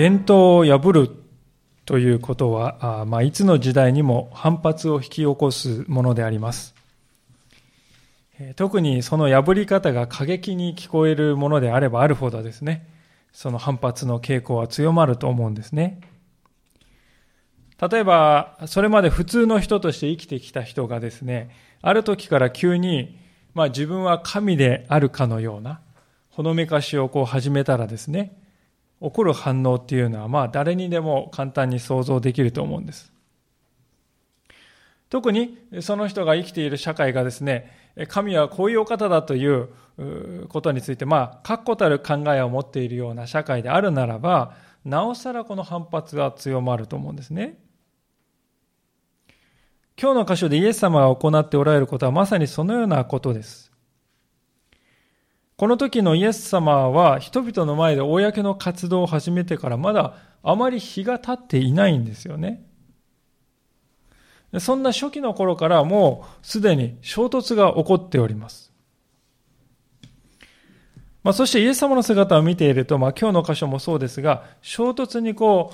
伝統を破るということは、いつの時代にも反発を引き起こすものであります。特にその破り方が過激に聞こえるものであればあるほどですね、その反発の傾向は強まると思うんですね。例えば、それまで普通の人として生きてきた人がですね、ある時から急に、自分は神であるかのような、ほのめかしを始めたらですね、起こる反応っていうのは、誰にでも簡単に想像できると思うんです。特に、その人が生きている社会がですね、神はこういうお方だということについて、確固たる考えを持っているような社会であるならば、なおさらこの反発が強まると思うんですね。今日の箇所でイエス様が行っておられることはまさにそのようなことです。この時のイエス様は人々の前で公の活動を始めてからまだあまり日が経っていないんですよね。そんな初期の頃からもうすでに衝突が起こっております。そしてイエス様の姿を見ていると、今日の箇所もそうですが、衝突に降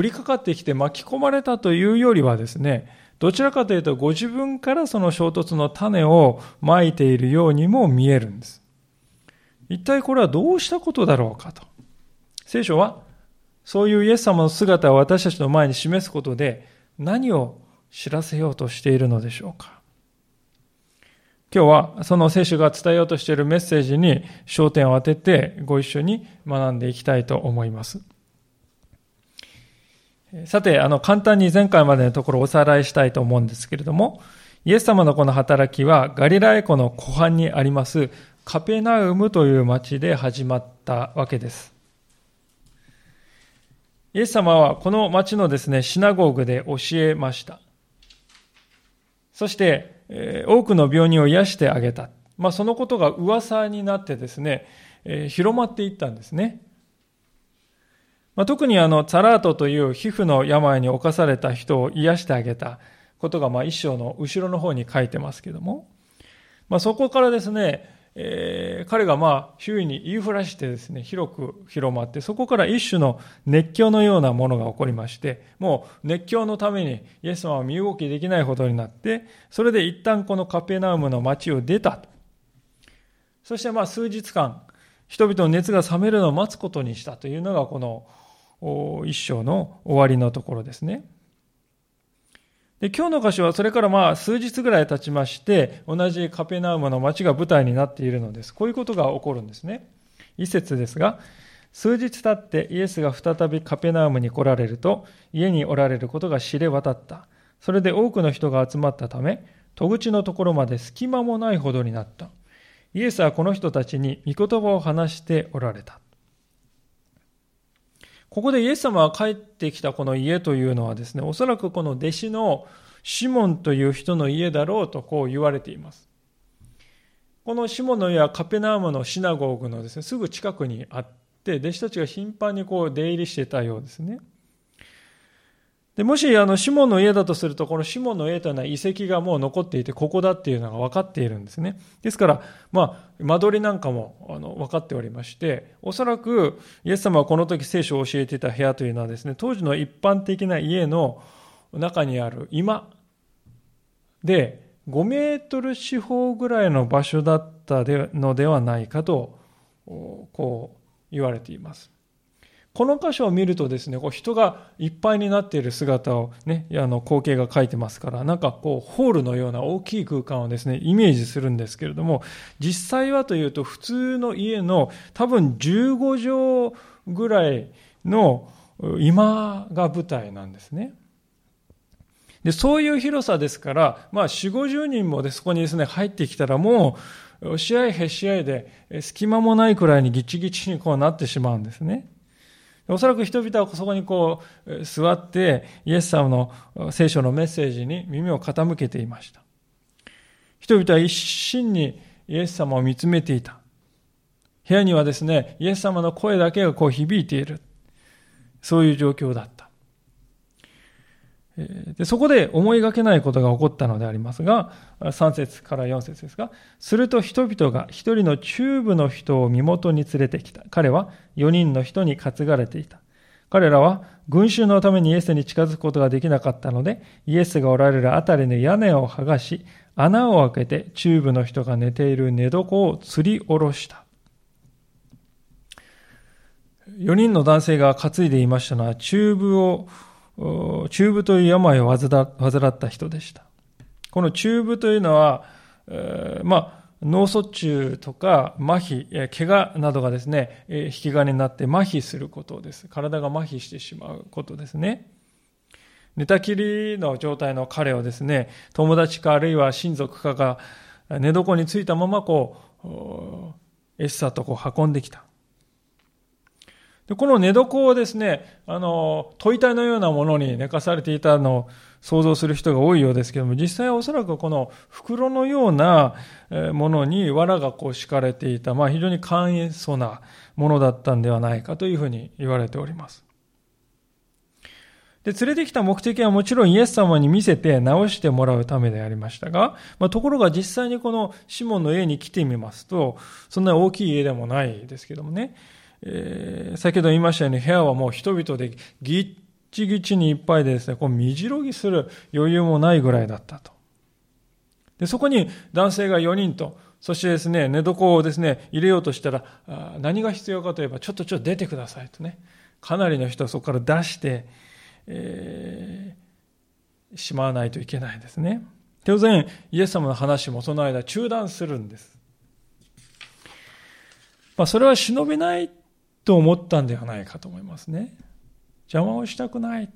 りかかってきて巻き込まれたというよりはですね、どちらかというとご自分からその衝突の種をまいているようにも見えるんです。一体これはどうしたことだろうかと。聖書はそういうイエス様の姿を私たちの前に示すことで何を知らせようとしているのでしょうか。今日はその聖書が伝えようとしているメッセージに焦点を当ててご一緒に学んでいきたいと思います。さて、簡単に前回までのところをおさらいしたいと思うんですけれども、イエス様のこの働きはガリラヤ湖の湖畔にありますカペナウムという町で始まったわけです。イエス様はこの町のですね、シナゴーグで教えました。そして、多くの病人を癒してあげた。そのことが噂になってですね、広まっていったんですね。特にザラートという皮膚の病に侵された人を癒してあげたことが一章の後ろの方に書いてますけども、そこからですね、彼が周囲に言いふらしてですね、広く広まって、そこから一種の熱狂のようなものが起こりまして、もう熱狂のためにイエス様は身動きできないほどになって、それで一旦このカペナウムの町を出た。そして数日間、人々の熱が冷めるのを待つことにしたというのがこの一章の終わりのところですね。で、今日の箇所はそれから数日ぐらい経ちまして、同じカペナウムの町が舞台になっているのです。こういうことが起こるんですね。一節ですが、数日経ってイエスが再びカペナウムに来られると、家におられることが知れ渡った。それで多くの人が集まったため、戸口のところまで隙間もないほどになった。イエスはこの人たちに御言葉を話しておられた。ここでイエス様が帰ってきたこの家というのはですね、おそらくこの弟子のシモンという人の家だろうと言われています。このシモンの家はカペナウムのシナゴーグのですね、すぐ近くにあって、弟子たちが頻繁に出入りしていたようですね。で、もしシモンの家だとすると、このシモンの家というのは遺跡がもう残っていて、ここだっていうのが分かっているんですね。ですから、間取りなんかも分かっておりまして、おそらくイエス様はこの時聖書を教えていた部屋というのはですね、当時の一般的な家の中にある居間で5メートル四方ぐらいの場所だったのではないかと、言われています。この箇所を見るとですね、人がいっぱいになっている姿をね、光景が書いてますから、なんかホールのような大きい空間をですね、イメージするんですけれども、実際はというと、普通の家の多分15畳ぐらいの居間が舞台なんですね。で、そういう広さですから、4、50人もでそこにですね、入ってきたらもう、押し合いへし合いで、隙間もないくらいにギチギチになってしまうんですね。おそらく人々はそこに座ってイエス様の聖書のメッセージに耳を傾けていました。人々は一心にイエス様を見つめていた。部屋にはですね、イエス様の声だけが響いている。そういう状況だった。で、そこで思いがけないことが起こったのでありますが、3節から4節ですが、すると人々が一人の中部の人を身元に連れてきた。彼は4人の人に担がれていた。彼らは群衆のためにイエスに近づくことができなかったので、イエスがおられるあたりの屋根を剥がし、穴を開けて中部の人が寝ている寝床を吊り下ろした。4人の男性が担いでいましたのは、中部という病を患った人でした。この中部というのは、脳卒中とか麻痺、怪我などがですね、引き金になって麻痺することです。体が麻痺してしまうことですね。寝たきりの状態の彼をですね、友達かあるいは親族かが寝床についたままエッサと運んできた。で、この寝床をですね、トイ体のようなものに寝かされていたのを想像する人が多いようですけども、実際はおそらくこの袋のようなものに藁が敷かれていた、非常に簡易そうなものだったんではないかというふうに言われております。で、連れてきた目的はもちろんイエス様に見せて直してもらうためでありましたが、ところが実際にこのシモンの家に来てみますと、そんな大きい家でもないですけどもね、先ほど言いましたように部屋はもう人々でぎっちぎちにいっぱいでですね、身じろぎする余裕もないぐらいだったと。で、そこに男性が4人と、そしてですね、寝床をですね、入れようとしたら、何が必要かといえば、ちょっと出てくださいとね、かなりの人をそこから出して、しまわないといけないですね。当然、イエス様の話もその間中断するんです。それは忍びないと思ったんではないかと思いますね。邪魔をしたくない。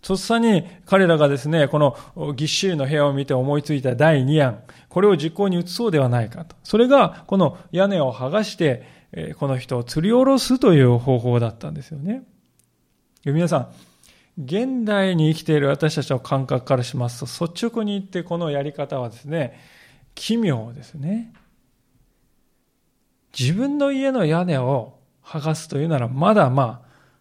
とっさに彼らがですね、このぎっしりの部屋を見て思いついた第2案、これを実行に移そうではないかと。それがこの屋根を剥がして、この人を吊り下ろすという方法だったんですよね。皆さん、現代に生きている私たちの感覚からしますと、率直に言ってこのやり方はですね、奇妙ですね。自分の家の屋根を剥がすというならまだ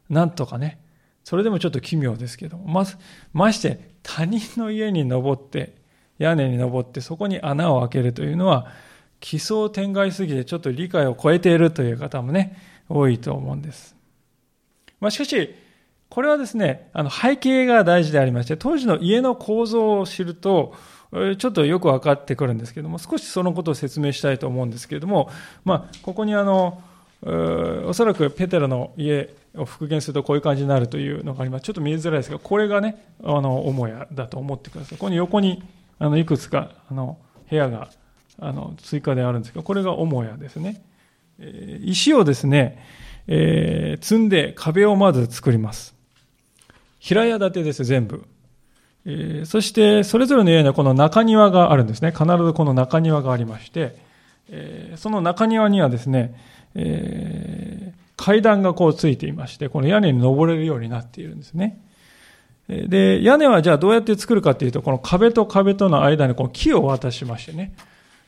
なんとかね、それでもちょっと奇妙ですけど、まして他人の家に登って屋根に登ってそこに穴を開けるというのは奇想天外すぎてちょっと理解を超えているという方もね、多いと思うんです。しかしこれはですね、背景が大事でありまして、当時の家の構造を知るとちょっとよく分かってくるんですけども、少しそのことを説明したいと思うんですけれども、ここにおそらくペテロの家を復元するとこういう感じになるというのがあります。ちょっと見えづらいですが、これがね、母屋だと思ってください。ここに横にいくつか部屋が追加であるんですが、これが母屋ですね。石をですね、積んで壁をまず作ります。平屋建てです、全部。そしてそれぞれの家にはこの中庭があるんですね。必ずこの中庭がありまして、その中庭にはですね、階段がついていまして、この屋根に登れるようになっているんですね。で、屋根はじゃあどうやって作るかというと、この壁と壁との間に木を渡しましてね。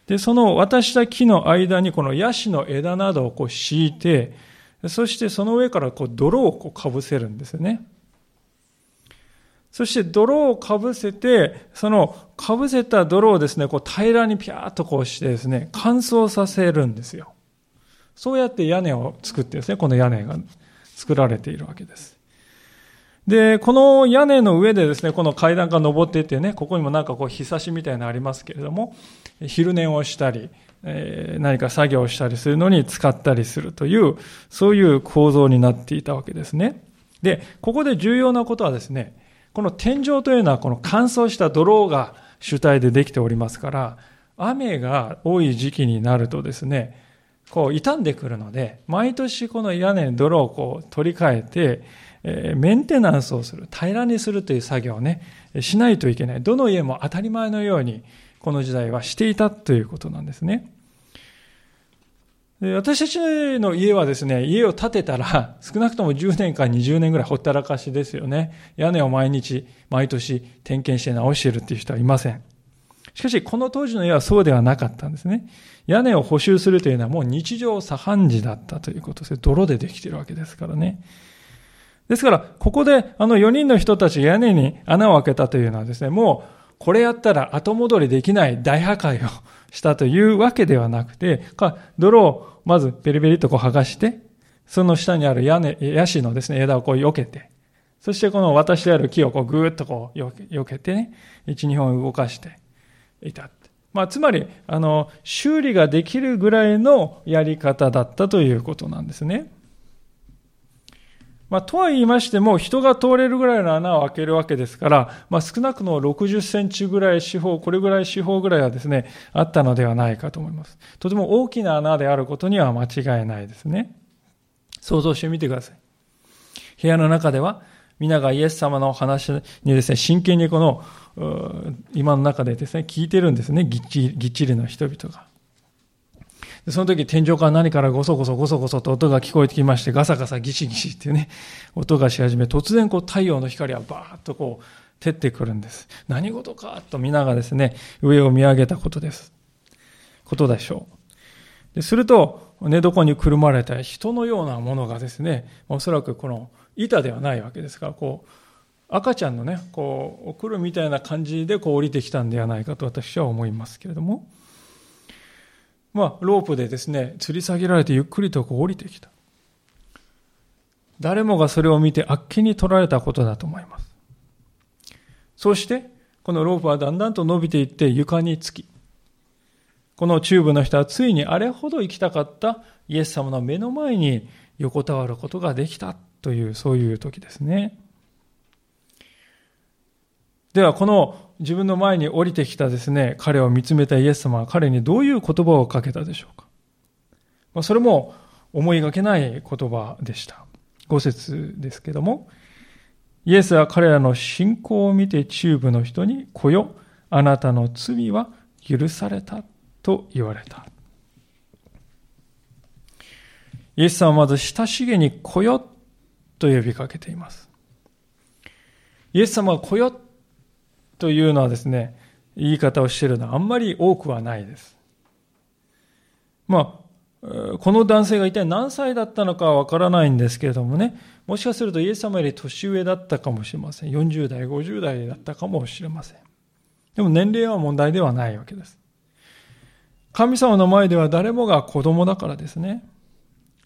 で、その渡した木の間にこのヤシの枝などを敷いて、そしてその上から泥をかぶせるんですよね。そして泥をかぶせて、そのかぶせた泥をですね、平らにピャーっとしてですね、乾燥させるんですよ。そうやって屋根を作ってですね、この屋根が作られているわけです。で、この屋根の上でですね、この階段が登っていってね、ここにもひさしみたいなのありますけれども、昼寝をしたり、何か作業をしたりするのに使ったりするという、そういう構造になっていたわけですね。で、ここで重要なことはですね、この天井というのはこの乾燥した泥が主体でできておりますから、雨が多い時期になるとですね、傷んでくるので、毎年この屋根に泥を取り替えて、メンテナンスをする、平らにするという作業をね、しないといけない。どの家も当たり前のようにこの時代はしていたということなんですね。私たちの家はですね、家を建てたら少なくとも10年から20年ぐらいほったらかしですよね。屋根を毎年点検して直しているっていう人はいません。しかしこの当時の家はそうではなかったんですね。屋根を補修するというのはもう日常茶飯事だったということです。泥でできているわけですからね。ですからここで4人の人たちが屋根に穴を開けたというのはですね、もうこれやったら後戻りできない大破壊をしたというわけではなくて、泥をまずベリベリと剥がして、その下にあるヤシのですね、枝をこう避けて、そしてこの私である木をこうぐーっとこう避けてね、1、2本動かしていた。まあ、つまり、修理ができるぐらいのやり方だったということなんですね。まあ、とは言いましても、人が通れるぐらいの穴を開けるわけですから、まあ、少なくとも60センチぐらい四方、これぐらい四方ぐらいはですね、あったのではないかと思います。とても大きな穴であることには間違いないですね。想像してみてください。部屋の中では、皆がイエス様の話にですね、真剣にこの、今の中でですね、聞いてるんですね、ぎっちりの人々が。その時、天井から何からゴソゴソと音が聞こえてきまして、ガサガサギシギシってね、音がし始め、突然こう太陽の光がバーッとこう、照ってくるんです。何事かと皆がですね、上を見上げたことでしょう。ですると、寝床にくるまれた人のようなものがですね、おそらくこの板ではないわけですから、こう、赤ちゃんのね、こう、おくるみたいな感じでこう降りてきたんではないかと私は思いますけれども、まあ、ロープでですね、吊り下げられてゆっくりとこう降りてきた。誰もがそれを見てあっけに取られたことだと思います。そして、このロープはだんだんと伸びていって床につき、このチューブの人はついにあれほど行きたかったイエス様の目の前に横たわることができたという、そういう時ですね。では、この自分の前に降りてきたですね、彼を見つめたイエス様は彼にどういう言葉をかけたでしょうか。まあ、それも思いがけない言葉でした。5節ですけども、イエスは彼らの信仰を見てチューブの人に、来よ、あなたの罪は許されたと言われた。イエス様はまず親しげに来よと呼びかけています。イエス様が来よというのはですね、言い方をしているのはあんまり多くはないです。まあ、この男性が一体何歳だったのかはわからないんですけれどもね、もしかするとイエス様より年上だったかもしれません。40代、50代だったかもしれません。でも年齢は問題ではないわけです。神様の前では誰もが子供だからですね。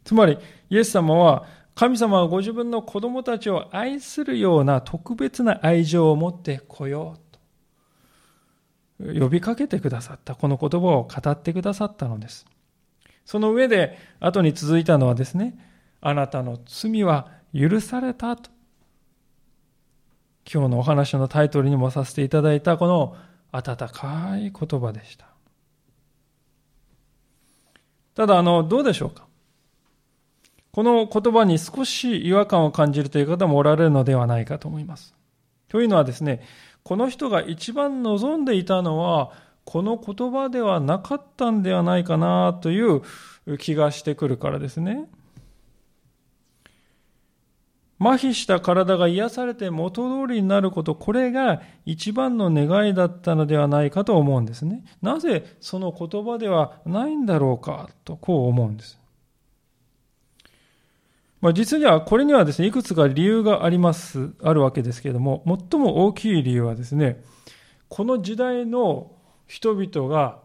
つまり、イエス様は、神様はご自分の子供たちを愛するような特別な愛情を持って来ようと呼びかけてくださった、この言葉を語ってくださったのです。その上で、後に続いたのはですね、あなたの罪は許されたと。今日のお話のタイトルにもさせていただいた、この温かい言葉でした。ただ、どうでしょうか。この言葉に少し違和感を感じるという方もおられるのではないかと思います。というのはですね、この人が一番望んでいたのは、この言葉ではなかったんではないかなという気がしてくるからですね。麻痺した体が癒されて元通りになること、これが一番の願いだったのではないかと思うんですね。なぜその言葉ではないんだろうかと、こう思うんです。まあ、実にはこれにはですね、いくつか理由があるわけですけれども、最も大きい理由はですね、この時代の人々が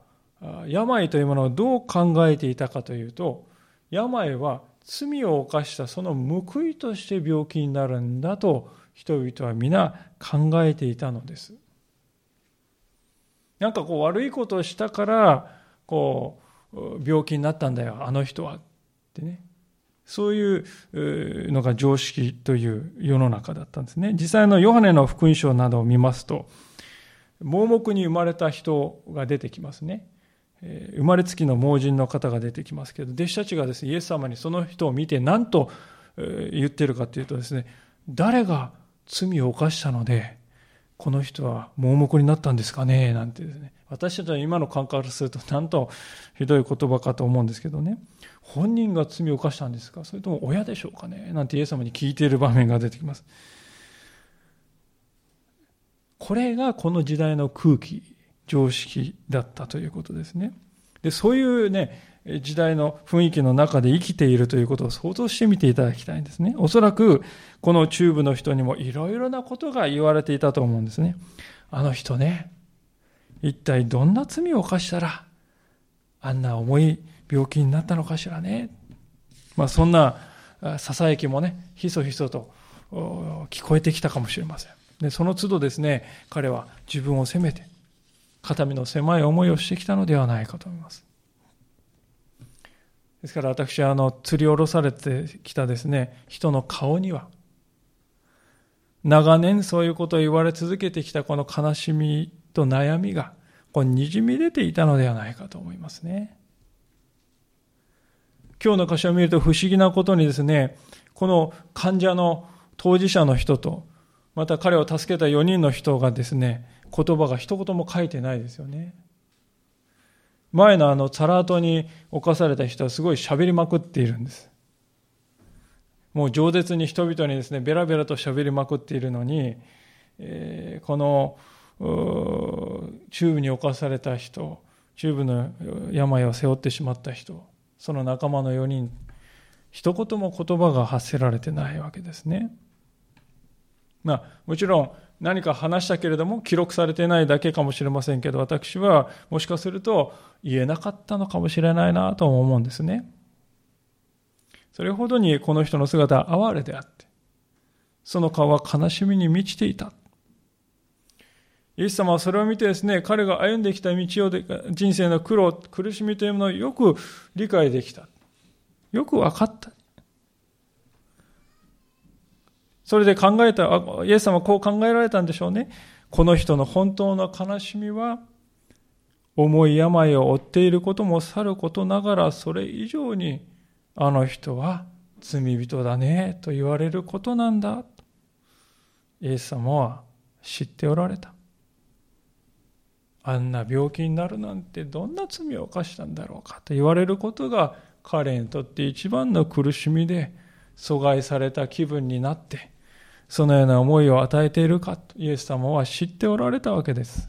病というものをどう考えていたかというと、病は罪を犯したその報いとして病気になるんだと人々は皆考えていたのです。なんかこう悪いことをしたからこう病気になったんだよ、あの人はってね。そういうのが常識という世の中だったんですね。実際のヨハネの福音書などを見ますと、盲目に生まれた人が出てきますね。生まれつきの盲人の方が出てきますけど、弟子たちがですね、イエス様にその人を見て何と言ってるかというとですね、誰が罪を犯したので、この人は盲目になったんですかね、なんてですね。私たちは今の感覚からすると、なんとひどい言葉かと思うんですけどね。本人が罪を犯したんですか、それとも親でしょうかね、なんてイエス様に聞いている場面が出てきます。これがこの時代の空気、常識だったということですね。で、そういうね、時代の雰囲気の中で生きているということを想像してみていただきたいんですね。おそらく、このチューブの人にもいろいろなことが言われていたと思うんですね。あの人ね、一体どんな罪を犯したら、あんな重い病気になったのかしらね。まあ、そんなささやきもね、ひそひそと聞こえてきたかもしれません。でその都度ですね、彼は自分を責めて肩身の狭い思いをしてきたのではないかと思います。ですから私は釣り下ろされてきたですね人の顔には、長年そういうことを言われ続けてきたこの悲しみと悩みがにじみ出ていたのではないかと思いますね。今日の箇所を見ると不思議なことにですね、この患者の当事者の人とまた彼を助けた4人の人がですね、言葉が一言も書いてないですよね。前のサラートに侵された人はすごい喋りまくっているんです。もう饒舌に人々にですねベラベラと喋りまくっているのに、この中部に侵された人、中部の病を背負ってしまった人、その仲間の4人、一言も言葉が発せられてないわけですね。もちろん何か話したけれども記録されてないだけかもしれませんけど、私はもしかすると言えなかったのかもしれないなと思うんですね。それほどにこの人の姿は哀れであって、その顔は悲しみに満ちていた。イエス様はそれを見てですね、彼が歩んできた道を、人生の苦労、苦しみというものをよく理解できた。よく分かった。それで考えた、イエス様はこう考えられたんでしょうね。この人の本当の悲しみは、重い病を負っていることもさることながら、それ以上に、あの人は罪人だね、と言われることなんだ。イエス様は知っておられた。あんな病気になるなんてどんな罪を犯したんだろうかと言われることが彼にとって一番の苦しみで、阻害された気分になってそのような思いを与えているかとイエス様は知っておられたわけです。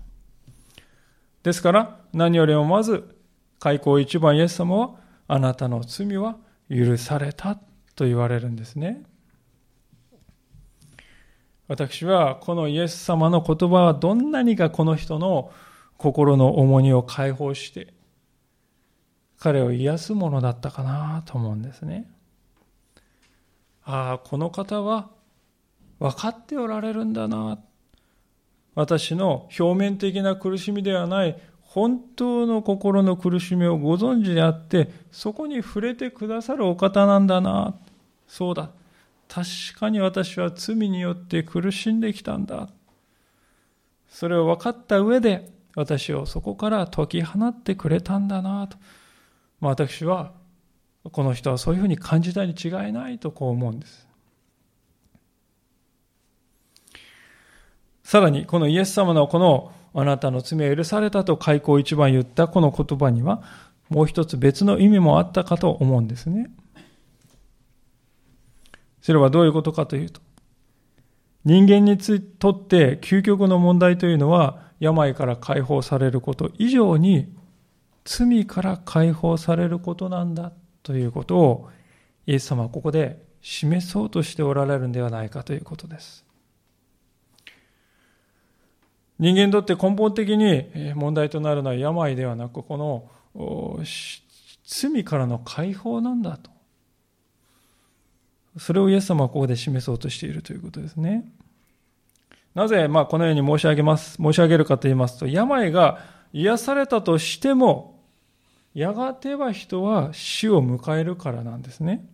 ですから何よりもまず開口一番、イエス様はあなたの罪は許されたと言われるんですね。私はこのイエス様の言葉はどんなにかこの人の心の重荷を解放して彼を癒すものだったかなと思うんですね。ああ、この方は分かっておられるんだな。私の表面的な苦しみではない本当の心の苦しみをご存知であって、そこに触れてくださるお方なんだな。そうだ、確かに私は罪によって苦しんできたんだ。それを分かった上で私をそこから解き放ってくれたんだなと、私はこの人はそういうふうに感じたに違いないとこう思うんです。さらにこのイエス様のこのあなたの罪は許されたと開口一番言ったこの言葉にはもう一つ別の意味もあったかと思うんですね。それはどういうことかというと、人間にとって究極の問題というのは病から解放されること以上に罪から解放されることなんだということをイエス様はここで示そうとしておられるのではないかということです。人間にとって根本的に問題となるのは病ではなくこの罪からの解放なんだと、それをイエス様はここで示そうとしているということですね。なぜこのように申し上げるかと言いますと、病が癒されたとしても、やがては人は死を迎えるからなんですね。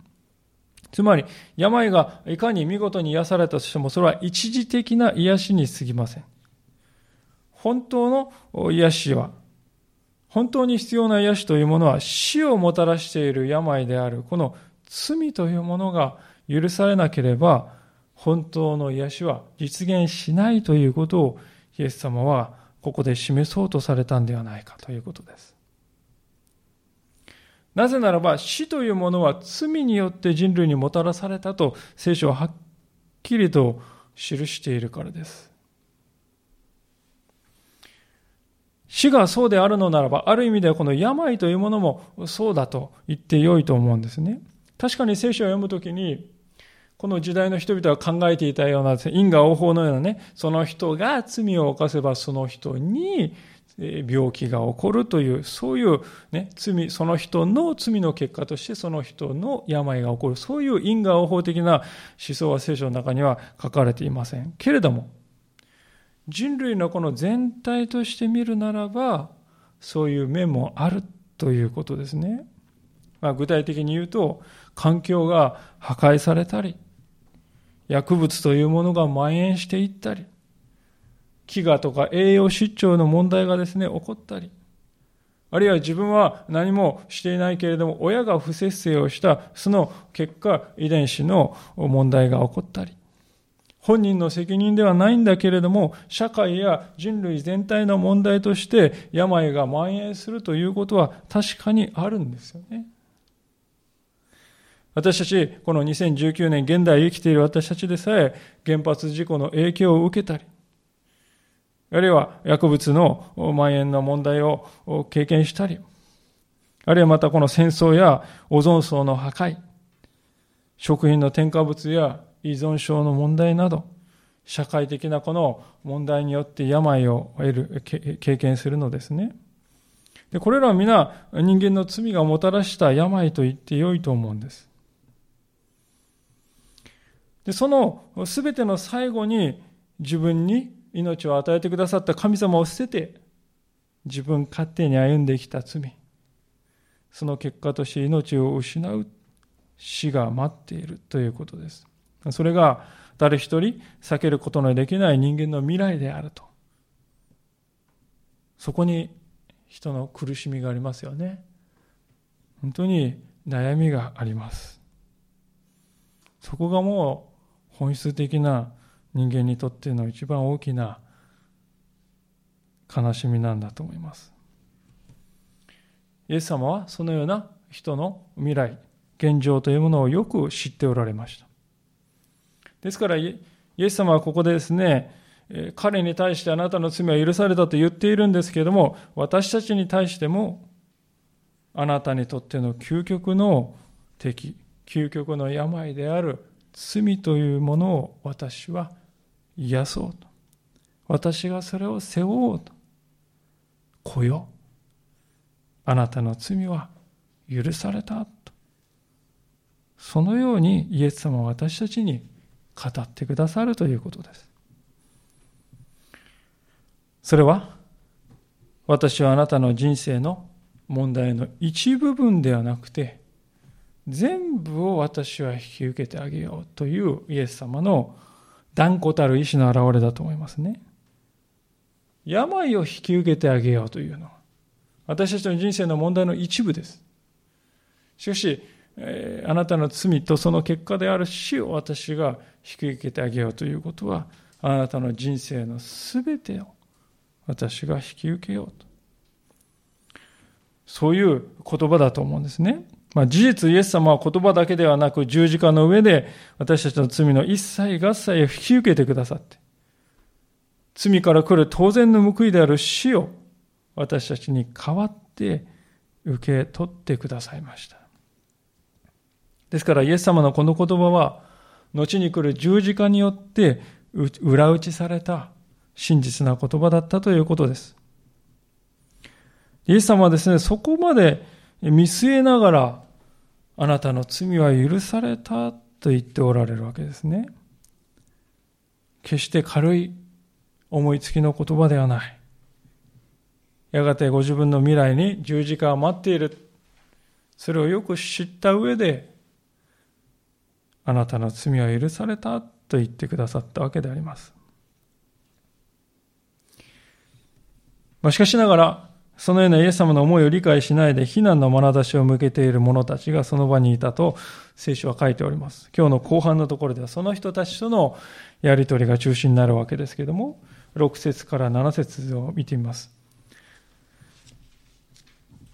つまり、病がいかに見事に癒されたとしても、それは一時的な癒しに過ぎません。本当の癒しは、本当に必要な癒しというものは、死をもたらしている病である、この罪というものが、許されなければ本当の癒しは実現しないということをイエス様はここで示そうとされたんではないかということです。なぜならば死というものは罪によって人類にもたらされたと聖書ははっきりと記しているからです。死がそうであるのならば、ある意味ではこの病というものもそうだと言ってよいと思うんですね。確かに聖書を読むときにこの時代の人々が考えていたような因果応報のようなね、その人が罪を犯せばその人に病気が起こるという、そういう、ね、罪、その人の罪の結果としてその人の病が起こる、そういう因果応報的な思想は聖書の中には書かれていませんけれども、人類のこの全体として見るならば、そういう面もあるということですね。まあ、具体的に言うと、環境が破壊されたり、薬物というものが蔓延していったり、飢餓とか栄養失調の問題がですね、起こったり、あるいは自分は何もしていないけれども、親が不節制をした、その結果、遺伝子の問題が起こったり、本人の責任ではないんだけれども、社会や人類全体の問題として病が蔓延するということは確かにあるんですよね。私たち、この2019年現代生きている私たちでさえ、原発事故の影響を受けたり、あるいは薬物の蔓延の問題を経験したり、あるいはまたこの戦争やオゾン層の破壊、食品の添加物や依存症の問題など、社会的なこの問題によって病を経験するのですね。で、これらは皆人間の罪がもたらした病と言ってよいと思うんです。で、その全ての最後に自分に命を与えてくださった神様を捨てて、自分勝手に歩んできた罪、その結果として命を失う死が待っているということです。それが誰一人避けることのできない人間の未来であると。そこに人の苦しみがありますよね。本当に悩みがあります。そこがもう本質的な人間にとっての一番大きな悲しみなんだと思います。イエス様はそのような人の未来、現状というものをよく知っておられました。ですからイエス様はここでですね、彼に対してあなたの罪は許されたと言っているんですけれども、私たちに対してもあなたにとっての究極の敵、究極の病である罪というものを私は癒そうと、私がそれを背負おうと、来よ、あなたの罪は許されたと、そのようにイエス様は私たちに語ってくださるということです。それは、私はあなたの人生の問題の一部分ではなくて、全部を私は引き受けてあげようというイエス様の断固たる意志の表れだと思いますね。病を引き受けてあげようというのは、私たちの人生の問題の一部です。しかし、あなたの罪とその結果である死を私が引き受けてあげようということは、あなたの人生のすべてを私が引き受けようと、そういう言葉だと思うんですね。まあ、事実、イエス様は言葉だけではなく、十字架の上で私たちの罪の一切合切を引き受けてくださって、罪から来る当然の報いである死を私たちに代わって受け取ってくださいました。ですからイエス様のこの言葉は、後に来る十字架によって裏打ちされた真実な言葉だったということです。イエス様はですね、そこまで見据えながら、あなたの罪は許されたと言っておられるわけですね。決して軽い思いつきの言葉ではない。やがてご自分の未来に十字架は待っている。それをよく知った上で、あなたの罪は許されたと言ってくださったわけであります。しかしながら、そのようなイエス様の思いを理解しないで非難の眼差しを向けている者たちがその場にいたと聖書は書いております。今日の後半のところでは、その人たちとのやり取りが中心になるわけですけれども、6節から7節を見てみます。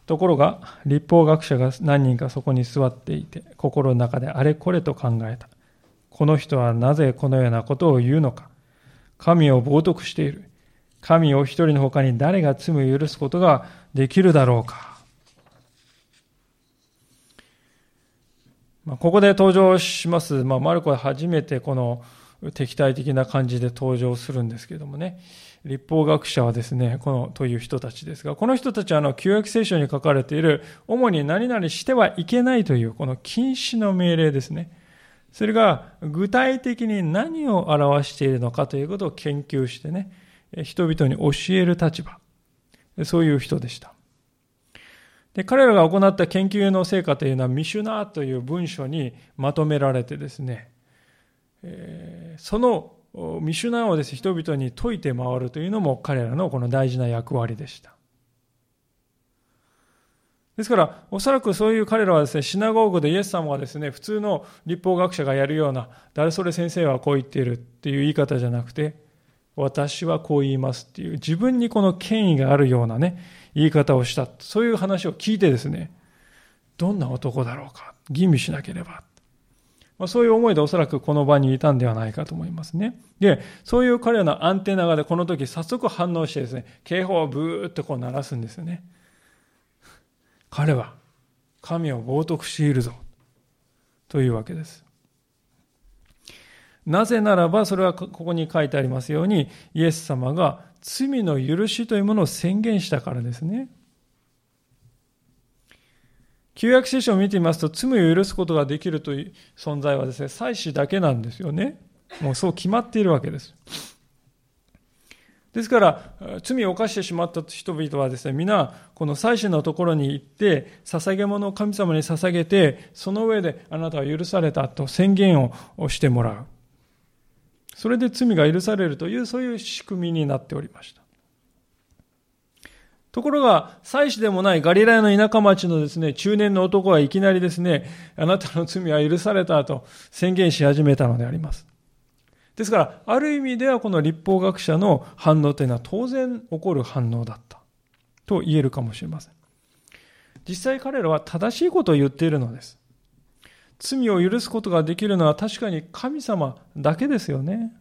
ところが、律法学者が何人かそこに座っていて、心の中であれこれと考えた。この人はなぜこのようなことを言うのか。神を冒涜している。神を一人の他に誰が罪を許すことができるだろうか。ここで登場します、マルコは初めてこの敵対的な感じで登場するんですけどもね、律法学者はですね、という人たちですが、この人たちは旧約聖書に書かれている、主に何々してはいけないという、この禁止の命令ですね。それが具体的に何を表しているのかということを研究してね、人々に教える立場、そういう人でした。で、彼らが行った研究の成果というのは、ミシュナーという文書にまとめられてですね、そのミシュナーをですね、人々に説いて回るというのも彼らのこの大事な役割でした。ですから、おそらくそういう彼らはですね、シナゴーグでイエス様はですね、普通の律法学者がやるような、誰それ先生はこう言っているっていう言い方じゃなくて、私はこう言いますっていう、自分にこの権威があるようなね、言い方をした。そういう話を聞いてですね、どんな男だろうか、吟味しなければ。そういう思いでおそらくこの場にいたんではないかと思いますね。で、そういう彼らのアンテナがこの時早速反応してですね、警報をブーッと鳴らすんですよね。彼は神を冒涜しているぞというわけです。なぜならば、それはここに書いてありますように、イエス様が罪の許しというものを宣言したからですね。旧約聖書を見てみますと、罪を許すことができるという存在はですね、祭司だけなんですよね。もうそう決まっているわけです。ですから、罪を犯してしまった人々はですね、皆、この祭司のところに行って、捧げ物を神様に捧げて、その上であなたは許されたと宣言をしてもらう。それで罪が許されるという、そういう仕組みになっておりました。ところが、祭司でもないガリラヤの田舎町のですね、中年の男はいきなりですね、あなたの罪は許されたと宣言し始めたのであります。ですから、ある意味ではこの律法学者の反応というのは当然起こる反応だったと言えるかもしれません。実際彼らは正しいことを言っているのです。罪を許すことができるのは確かに神様だけですよね。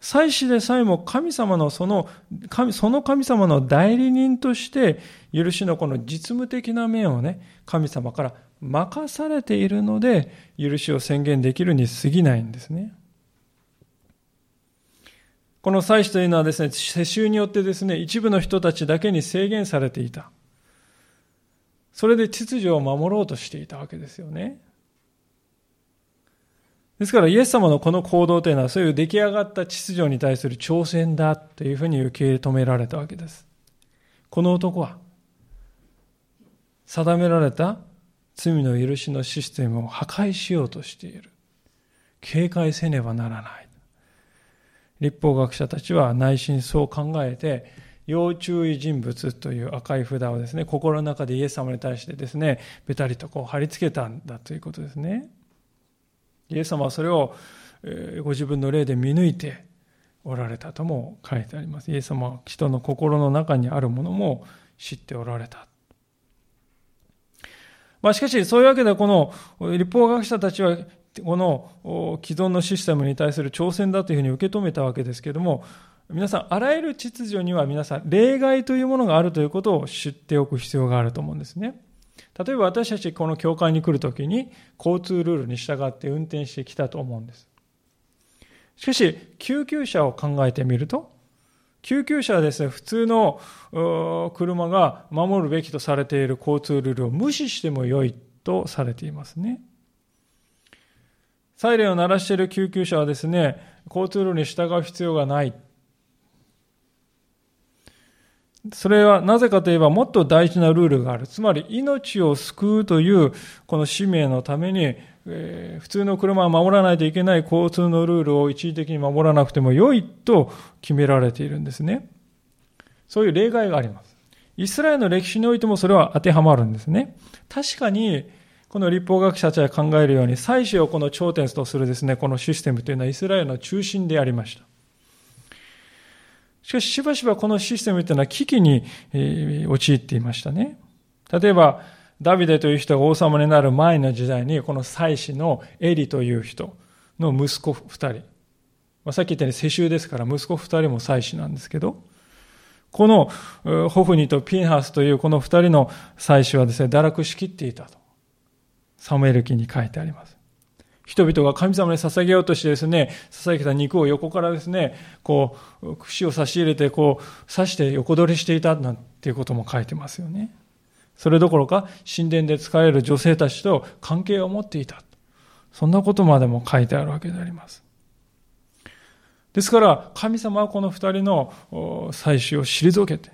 祭司でさえも神様のその神様の代理人として許しのこの実務的な面をね、神様から任されているので、許しを宣言できるに過ぎないんですね。この祭司というのはですね、世襲によってですね、一部の人たちだけに制限されていた。それで秩序を守ろうとしていたわけですよね。ですからイエス様のこの行動というのは、そういう出来上がった秩序に対する挑戦だというふうに受け止められたわけです。この男は定められた罪の許しのシステムを破壊しようとしている。警戒せねばならない。律法学者たちは内心そう考えて、要注意人物という赤い札をですね、心の中でイエス様に対してですね、べたりと貼り付けたんだということですね。イエス様はそれをご自分の霊で見抜いておられたとも書いてあります。イエス様は人の心の中にあるものも知っておられた。しかしそういうわけで、この律法学者たちはこの既存のシステムに対する挑戦だというふうに受け止めたわけですけれども、皆さん、あらゆる秩序には皆さん例外というものがあるということを知っておく必要があると思うんですね。例えば私たちこの教会に来るときに交通ルールに従って運転してきたと思うんです。しかし救急車を考えてみると、救急車はですね、普通の車が守るべきとされている交通ルールを無視しても良いとされていますね。サイレンを鳴らしている救急車はですね、交通ルールに従う必要がない。それはなぜかといえば、もっと大事なルールがある。つまり命を救うというこの使命のために、普通の車は守らないといけない交通のルールを一時的に守らなくても良いと決められているんですね。そういう例外があります。イスラエルの歴史においてもそれは当てはまるんですね。確かにこの律法学者たちが考えるように、祭司をこの頂点とするですね、このシステムというのはイスラエルの中心でありました。しかし、しばしばこのシステムというのは危機に陥っていましたね。例えば、ダビデという人が王様になる前の時代に、この祭司のエリという人の息子2人、さっき言ったように世襲ですから息子2人も祭司なんですけど、このホフニとピンハスというこの2人の祭司はですね、堕落しきっていたと、サムエル記に書いてあります。人々が神様に捧げようとしてですね、捧げた肉を横からですね、こう串を差し入れてこう刺して横取りしていたなんていうことも書いてますよね。それどころか神殿で仕える女性たちと関係を持っていた、そんなことまでも書いてあるわけであります。ですから神様はこの二人の祭司を退けて、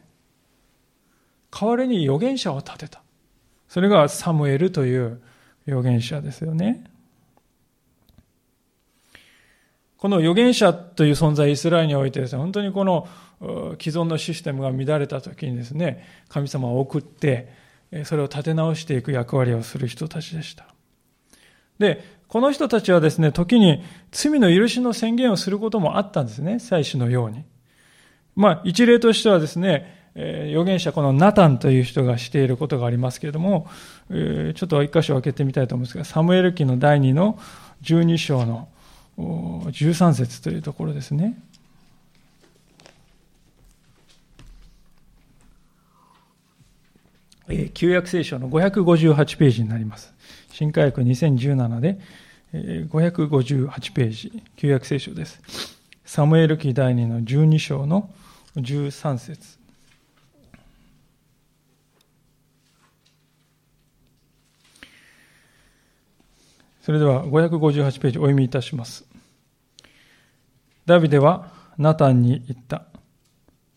代わりに預言者を立てた。それがサムエルという預言者ですよね。この預言者という存在、イスラエルにおいてですね、本当にこの既存のシステムが乱れた時にですね、神様を送ってそれを立て直していく役割をする人たちでした。で、この人たちはですね、時に罪の許しの宣言をすることもあったんですね、祭司のように。一例としてはですね、預言者このナタンという人がしていることがありますけれども、ちょっと一箇所開けてみたいと思うんですが、サムエル記の第2の12章の13節というところですね。旧約聖書の558ページになります。新科学2017で558ページ、旧約聖書です。サムエル記第2の12章の13節。それでは558ページお読みいたします。ダビデはナタンに言った。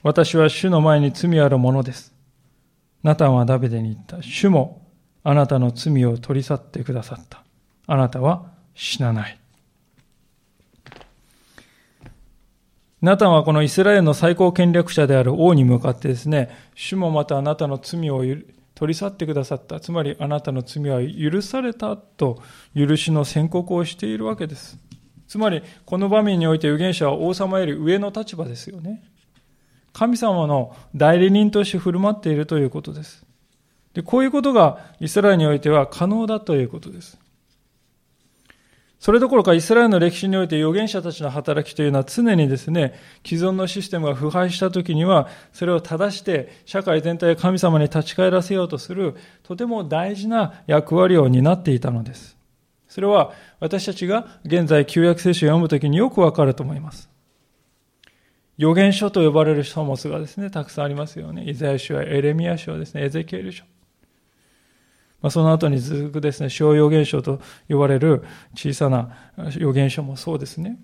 私は主の前に罪ある者です。ナタンはダビデに言った。主もあなたの罪を取り去ってくださった。あなたは死なない。ナタンはこのイスラエルの最高権力者である王に向かってですね、主もまたあなたの罪を取り去ってくださった。つまりあなたの罪は許されたと許しの宣告をしているわけです。つまりこの場面において預言者は王様より上の立場ですよね。神様の代理人として振る舞っているということです。で、こういうことがイスラエルにおいては可能だということです。それどころかイスラエルの歴史において預言者たちの働きというのは常にですね、既存のシステムが腐敗したときにはそれを正して社会全体を神様に立ち返らせようとするとても大事な役割を担っていたのです。それは私たちが現在旧約聖書を読むときによくわかると思います。預言書と呼ばれる書物がですね、たくさんありますよね。イザヤ書やエレミヤ書ですね、エゼキエル書、その後に続くですね、小預言書と呼ばれる小さな預言書もそうですね。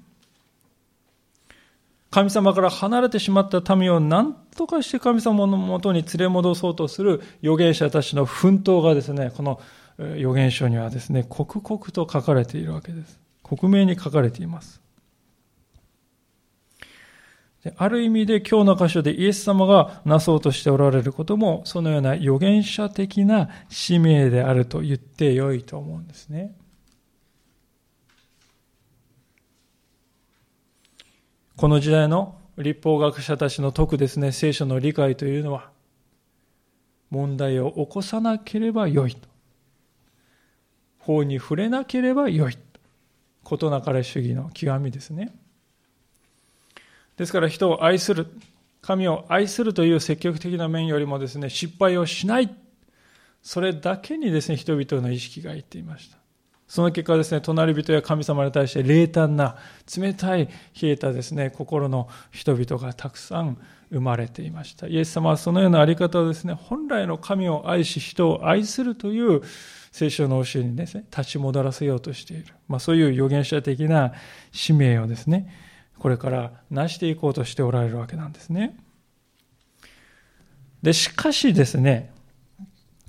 神様から離れてしまった民を何とかして神様のもとに連れ戻そうとする預言者たちの奮闘がですね、この預言書にはですね、刻々と書かれているわけです。克明に書かれています。ある意味で今日の箇所でイエス様がなそうとしておられることもそのような預言者的な使命であると言ってよいと思うんですね。この時代の律法学者たちの説くですね、聖書の理解というのは問題を起こさなければよいと、法に触れなければよい、ことなかれ主義の極みですね。ですから人を愛する、神を愛するという積極的な面よりもですね、失敗をしない、それだけにですね、人々の意識がいっていました。その結果ですね、隣人や神様に対して冷淡な、冷たい、冷えたですね、心の人々がたくさん生まれていました。イエス様はそのようなあり方をですね、本来の神を愛し人を愛するという聖書の教えにですね、立ち戻らせようとしている、そういう預言者的な使命をですね、これから成していこうとしておられるわけなんですね。で、しかしですね、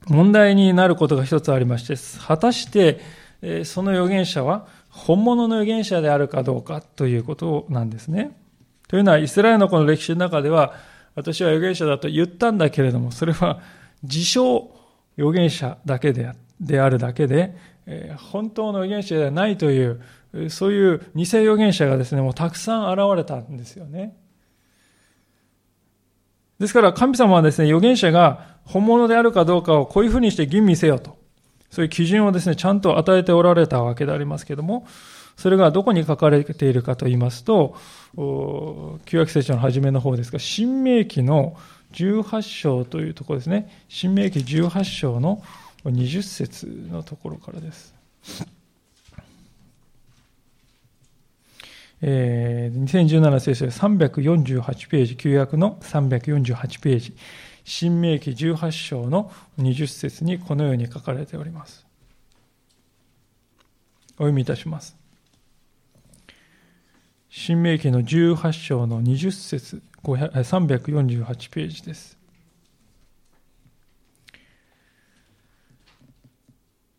問題になることが一つありまして、果たしてその預言者は本物の預言者であるかどうかということなんですね。というのはイスラエルのこの歴史の中では、私は預言者だと言ったんだけれども、それは自称預言者だけであるだけで、本当の預言者ではないという、そういう偽預言者がですね、もうたくさん現れたんですよね。ですから神様はですね、預言者が本物であるかどうかをこういうふうにして吟味せよと、そういう基準をですね、ちゃんと与えておられたわけでありますけれども、それがどこに書かれているかと言いますと、旧約聖書の初めの方ですが、申命記の18章というところですね。申命記18章の20節のところからです。2017聖書348ページ、旧約の348ページ、申命記18章の20節にこのように書かれております。お読みいたします。申命記の18章の20節、348ページです。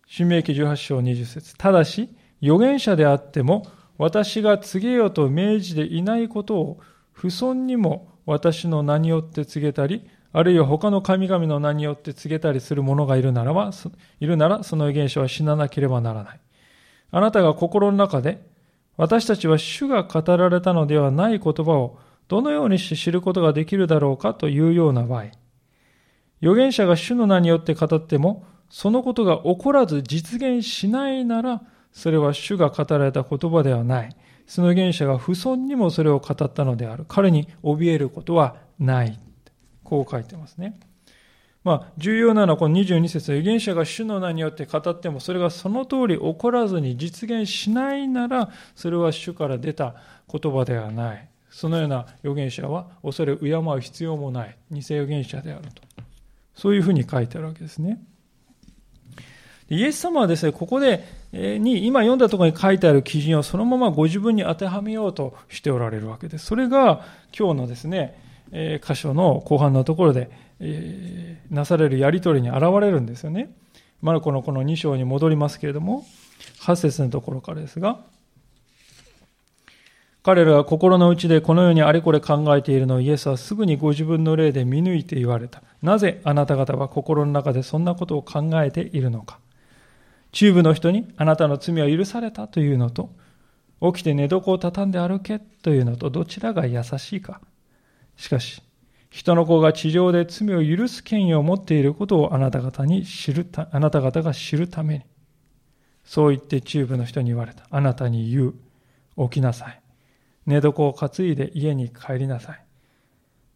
申命記18章20節、ただし預言者であっても私が告げよと命じていないことを不遜にも私の名によって告げたり、あるいは他の神々の名によって告げたりする者がいるならその預言者は死ななければならない。あなたが心の中で、私たちは主が語られたのではない言葉をどのようにして知ることができるだろうかというような場合、預言者が主の名によって語ってもそのことが起こらず実現しないなら、それは主が語られた言葉ではない。その預言者が不遜にもそれを語ったのである。彼に怯えることはない。こう書いてますね。重要なのはこの22節、預言者が主の名によって語ってもそれがその通り起こらずに実現しないなら、それは主から出た言葉ではない。そのような預言者は恐れを敬う必要もない。偽預言者であると。そういうふうに書いてあるわけですね。イエス様はですね、ここでに今読んだところに書いてある基準をそのままご自分に当てはめようとしておられるわけです。それが今日のですね、箇所の後半のところで、なされるやり取りに現れるんですよね。マルコのこの2章に戻りますけれども、8節のところからですが、彼らは心の内でこのようにあれこれ考えているのをイエスはすぐにご自分の霊で見抜いて言われた。なぜあなた方は心の中でそんなことを考えているのか。中部の人にあなたの罪は許されたというのと、起きて寝床を畳んで歩けというのと、どちらが優しいか。しかし人の子が地上で罪を許す権威を持っていることをあなた方が知るために。そう言って中部の人に言われた。あなたに言う。起きなさい。寝床を担いで家に帰りなさい。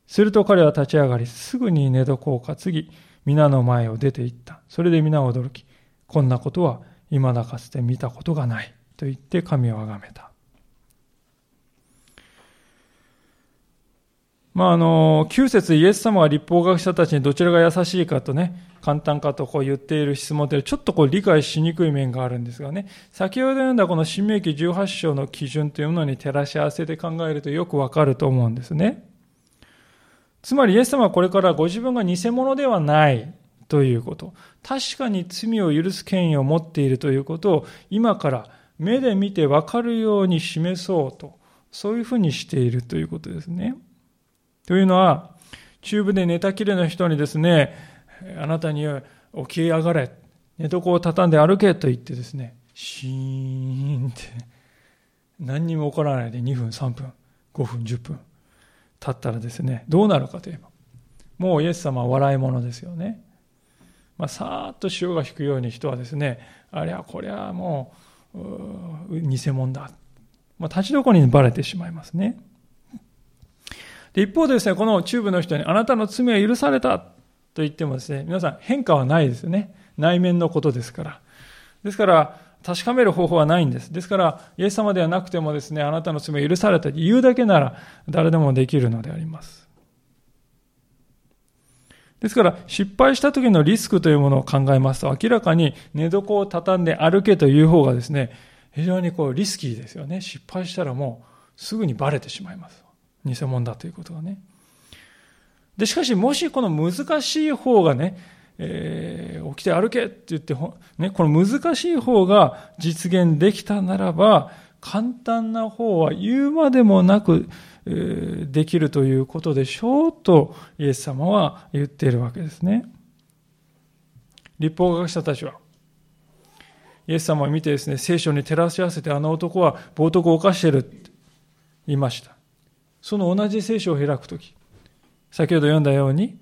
すると彼は立ち上がり、すぐに寝床を担ぎ、皆の前を出て行った。それで皆は驚き、こんなことは未だかつて見たことがない。と言って神をあがめた。9節、イエス様は律法学者たちにどちらが優しいかとね、簡単かとこう言っている質問でちょっとこう理解しにくい面があるんですがね、先ほど読んだこの申命記18章の基準というのに照らし合わせて考えるとよくわかると思うんですね。つまりイエス様はこれからご自分が偽物ではないということ、確かに罪を許す権威を持っているということを今から目で見てわかるように示そうと、そういうふうにしているということですね。というのは、中部で寝たきれの人にですね、あなたに起き上がれ、寝床を畳んで歩けと言ってですね、シーンって何にも起こらないで2分、3分、5分、10分経ったらですね、どうなるかといえば、もうイエス様は笑い者ですよね。さーっと潮が引くように人はですね、あれはこれはもう偽物だ、立ちどころにバレてしまいますね。で一方でですね、この中部の人にあなたの罪は許されたと言ってもですね、皆さん変化はないですよね。内面のことですから。ですから確かめる方法はないんです。ですからイエス様ではなくてもですね、あなたの罪は許されたと言うだけなら誰でもできるのであります。ですから失敗した時のリスクというものを考えますと、明らかに寝床を畳んで歩けという方がですね、非常にこうリスキーですよね。失敗したらもうすぐにバレてしまいます、偽物だということがね。でしかし、もしこの難しい方がね、起きて歩けって言ってね、この難しい方が実現できたならば、簡単な方は言うまでもなく、できるということでしょうとイエス様は言っているわけですね。律法学者たちはイエス様を見てですね、聖書に照らし合わせて、あの男は冒涜を犯しているって言いました。その同じ聖書を開くとき、先ほど読んだように、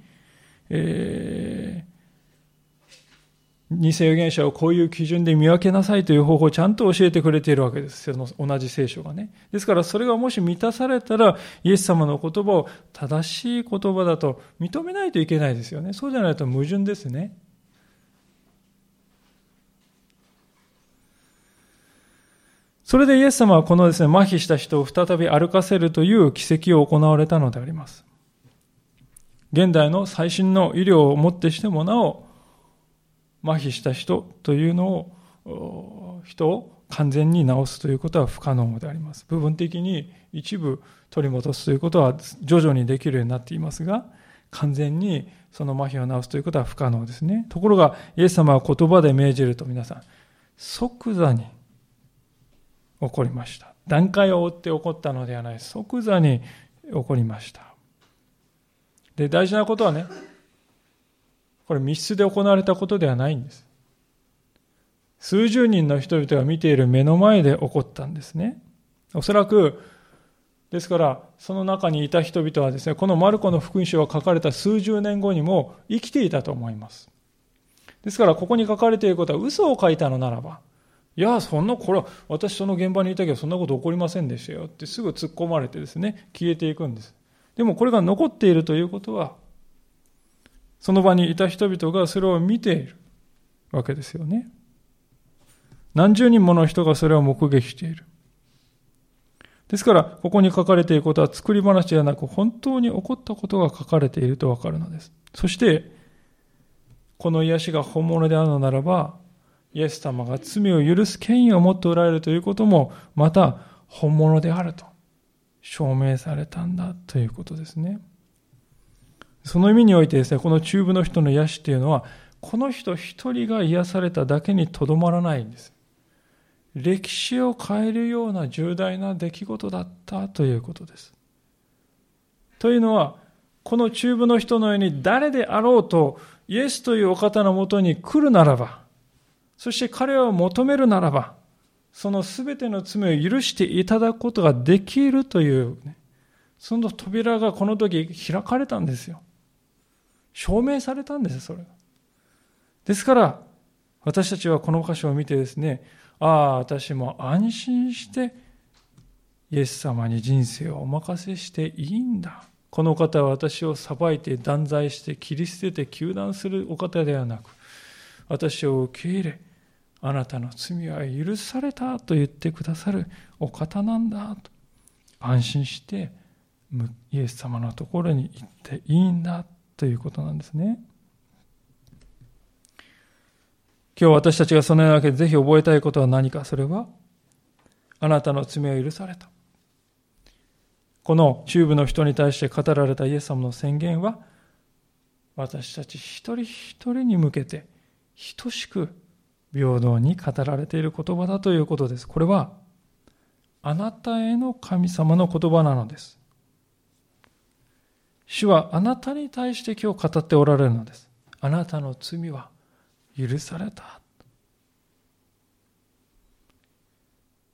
偽預言者をこういう基準で見分けなさいという方法をちゃんと教えてくれているわけです。その同じ聖書がね。ですからそれがもし満たされたら、イエス様の言葉を正しい言葉だと認めないといけないですよね。そうじゃないと矛盾ですね。それでイエス様はこのですね、麻痺した人を再び歩かせるという奇跡を行われたのであります。現代の最新の医療をもってしてもなお、麻痺した人というのを、人を完全に治すということは不可能であります。部分的に一部取り戻すということは徐々にできるようになっていますが、完全にその麻痺を治すということは不可能ですね。ところがイエス様は言葉で命じると皆さん、即座に起こりました。段階を追って起こったのではない、即座に起こりました。で、大事なことはね、これ密室で行われたことではないんです。数十人の人々が見ている目の前で起こったんですね。おそらく、ですからその中にいた人々はですね、このマルコの福音書が書かれた数十年後にも生きていたと思います。ですからここに書かれていることは嘘を書いたのならば、いやそんな、これは私その現場にいたけどそんなこと起こりませんでしたよってすぐ突っ込まれてですね、消えていくんです。でもこれが残っているということは、その場にいた人々がそれを見ているわけですよね。何十人もの人がそれを目撃している。ですからここに書かれていることは作り話ではなく本当に起こったことが書かれているとわかるのです。そしてこの癒しが本物であるのならば、イエス様が罪を許す権威を持っておられるということもまた本物であると証明されたんだということですね。その意味においてですね、この中部の人の癒しというのはこの人一人が癒されただけにとどまらないんです。歴史を変えるような重大な出来事だったということです。というのは、この中部の人のように誰であろうとイエスというお方のもとに来るならば、そして彼を求めるならば、そのすべての罪を許していただくことができるという、ね、その扉がこの時開かれたんですよ。証明されたんです、それ。ですから、私たちはこの箇所を見てですね、ああ私も安心してイエス様に人生をお任せしていいんだ、この方は私を裁いて断罪して切り捨てて糾弾するお方ではなく、私を受け入れあなたの罪は許されたと言ってくださるお方なんだと、安心してイエス様のところに行っていいんだということなんですね。今日私たちがそのようなわけでぜひ覚えたいことは何か、それはあなたの罪を許された。この中部の人に対して語られたイエス様の宣言は私たち一人一人に向けて等しく平等に語られている言葉だということです。これはあなたへの神様の言葉なのです。主はあなたに対して今日語っておられるのです。あなたの罪は許された。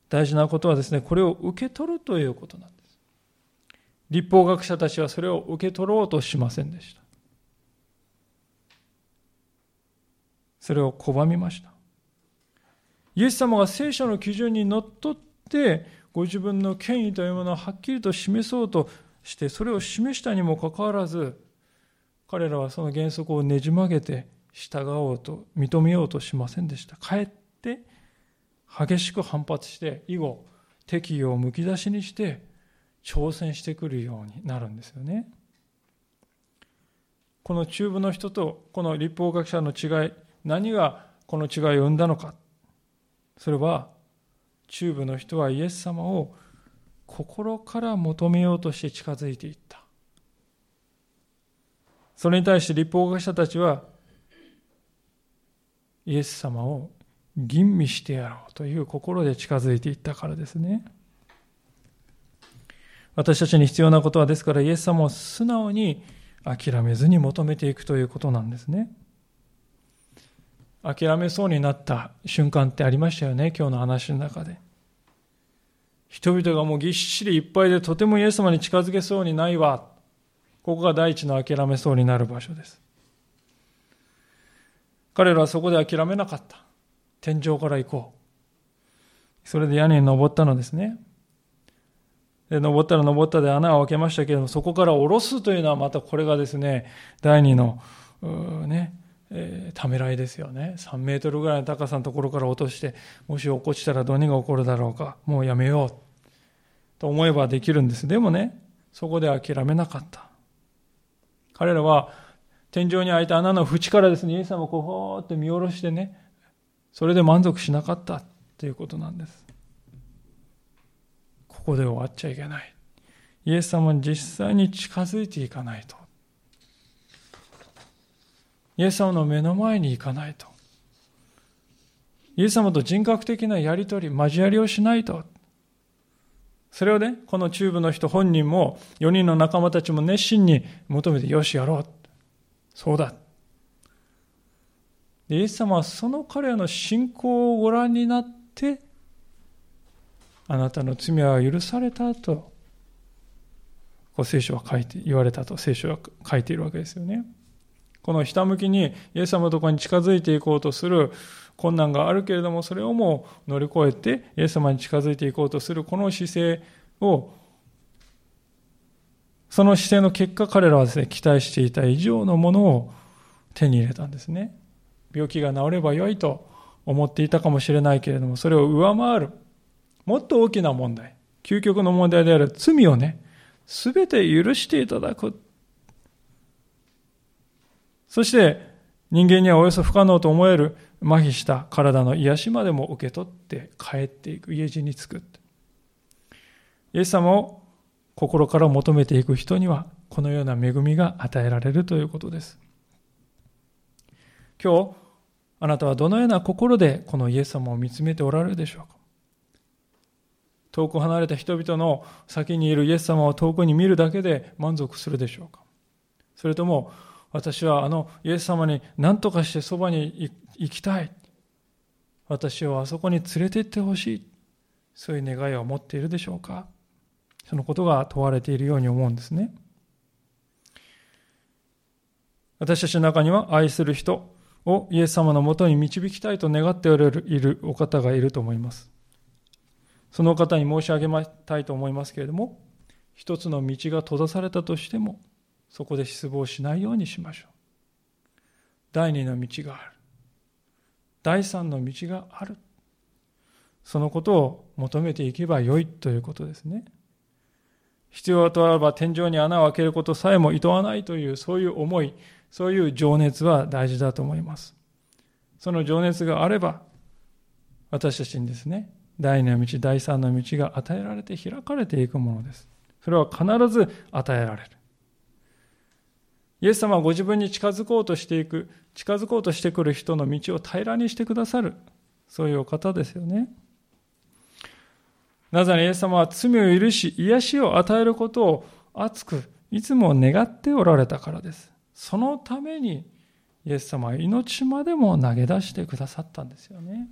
大事なことはですね、これを受け取るということなんです。律法学者たちはそれを受け取ろうとしませんでした。それを拒みました。イエス様が聖書の基準にのっとってご自分の権威というものをはっきりと示そうとして、それを示したにもかかわらず、彼らはその原則をねじ曲げて従おうと認めようとしませんでした。かえって激しく反発して以後敵意をむき出しにして挑戦してくるようになるんですよね。この中部の人とこの律法学者の違い、何がこの違いを生んだのか、それは中部の人はイエス様を心から求めようとして近づいていった。それに対して律法学者たちはイエス様を吟味してやろうという心で近づいていったからですね。私たちに必要なことは、ですからイエス様を素直に諦めずに求めていくということなんですね。諦めそうになった瞬間ってありましたよね、今日の話の中で。人々がもうぎっしりいっぱいでとてもイエス様に近づけそうにないわ。ここが第一の諦めそうになる場所です。彼らはそこで諦めなかった。天井から行こう。それで屋根に登ったのですね。で、登ったら登ったで穴を開けましたけれども、そこから下ろすというのはまたこれがですね、第二の、ためらいですよね。3メートルぐらいの高さのところから落として、もし落っこちたら何が起こるだろうか、もうやめようと思えばできるんです。でもね、そこで諦めなかった。彼らは天井に開いた穴の縁からですね、イエス様をこうほーって見下ろしてね、それで満足しなかったっていうことなんです。ここで終わっちゃいけない。イエス様に実際に近づいていかないと。イエス様の目の前に行かないと。イエス様と人格的なやり取り、交わりをしないと。それをね、この中部の人本人も4人の仲間たちも熱心に求めて、よしやろう、そうだ。で、イエス様はその彼らの信仰をご覧になって、あなたの罪は許されたと、こう聖書は書いて言われたと聖書は書いているわけですよね。このひたむきにイエス様のところに近づいていこうとする困難があるけれども、それをもう乗り越えてイエス様に近づいていこうとするこの姿勢を、その姿勢の結果、彼らはですね、期待していた以上のものを手に入れたんですね。病気が治ればよいと思っていたかもしれないけれども、それを上回るもっと大きな問題、究極の問題である罪をね、すべて許していただく。そして人間にはおよそ不可能と思える麻痺した体の癒しまでも受け取って帰っていく、家路につく。イエス様を心から求めていく人には、このような恵みが与えられるということです。今日あなたはどのような心でこのイエス様を見つめておられるでしょうか。遠く離れた人々の先にいるイエス様を遠くに見るだけで満足するでしょうか。それとも、私はあのイエス様に何とかしてそばに行きたい、私をあそこに連れて行ってほしい、そういう願いを持っているでしょうか。そのことが問われているように思うんですね。私たちの中には、愛する人をイエス様のもとに導きたいと願っておられるお方がいると思います。その方に申し上げたいと思いますけれども、一つの道が閉ざされたとしても、そこで失望しないようにしましょう。第二の道がある。第三の道がある。そのことを求めていけばよいということですね。必要とあれば天井に穴を開けることさえも厭わないという、そういう思い、そういう情熱は大事だと思います。その情熱があれば、私たちにですね、第二の道、第三の道が与えられて開かれていくものです。それは必ず与えられる。イエス様はご自分に近づこうとしてくる人の道を平らにしてくださる、そういうお方ですよね。なぜならイエス様は罪を許し、癒しを与えることを熱くいつも願っておられたからです。そのためにイエス様は命までも投げ出してくださったんですよね。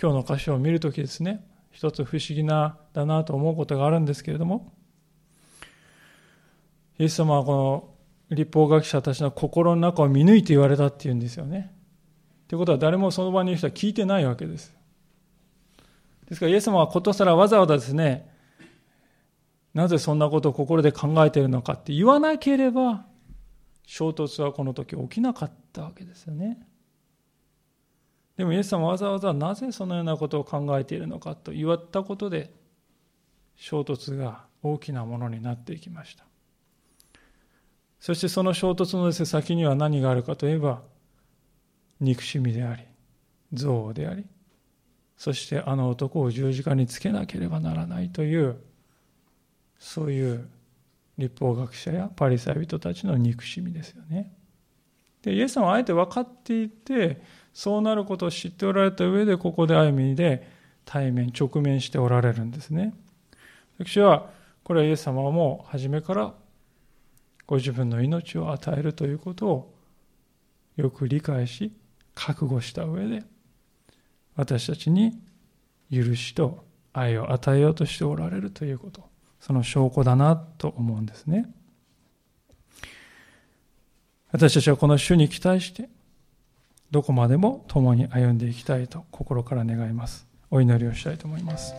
今日の歌詞を見るときですね、一つ不思議だなと思うことがあるんですけれども、イエス様はこの律法学者たちの心の中を見抜いて言われたっていうんですよね。ということは、誰もその場にいる人は聞いてないわけです。ですからイエス様はことさらわざわざですね、なぜそんなことを心で考えているのかって言わなければ、衝突はこの時起きなかったわけですよね。でもイエス様はわざわざなぜそのようなことを考えているのかと言われたことで、衝突が大きなものになっていきました。そしてその衝突の先には何があるかといえば、憎しみであり、憎悪であり、そしてあの男を十字架につけなければならないという、そういう律法学者やパリサイ人たちの憎しみですよね。で、イエス様はあえて分かっていて、そうなることを知っておられた上で、ここで歩みで直面しておられるんですね。私は、これはイエス様はもう初めから、ご自分の命を与えるということをよく理解し、覚悟した上で、私たちに許しと愛を与えようとしておられるということ、その証拠だなと思うんですね。私たちはこの主に期待して、どこまでも共に歩んでいきたいと心から願います。お祈りをしたいと思います。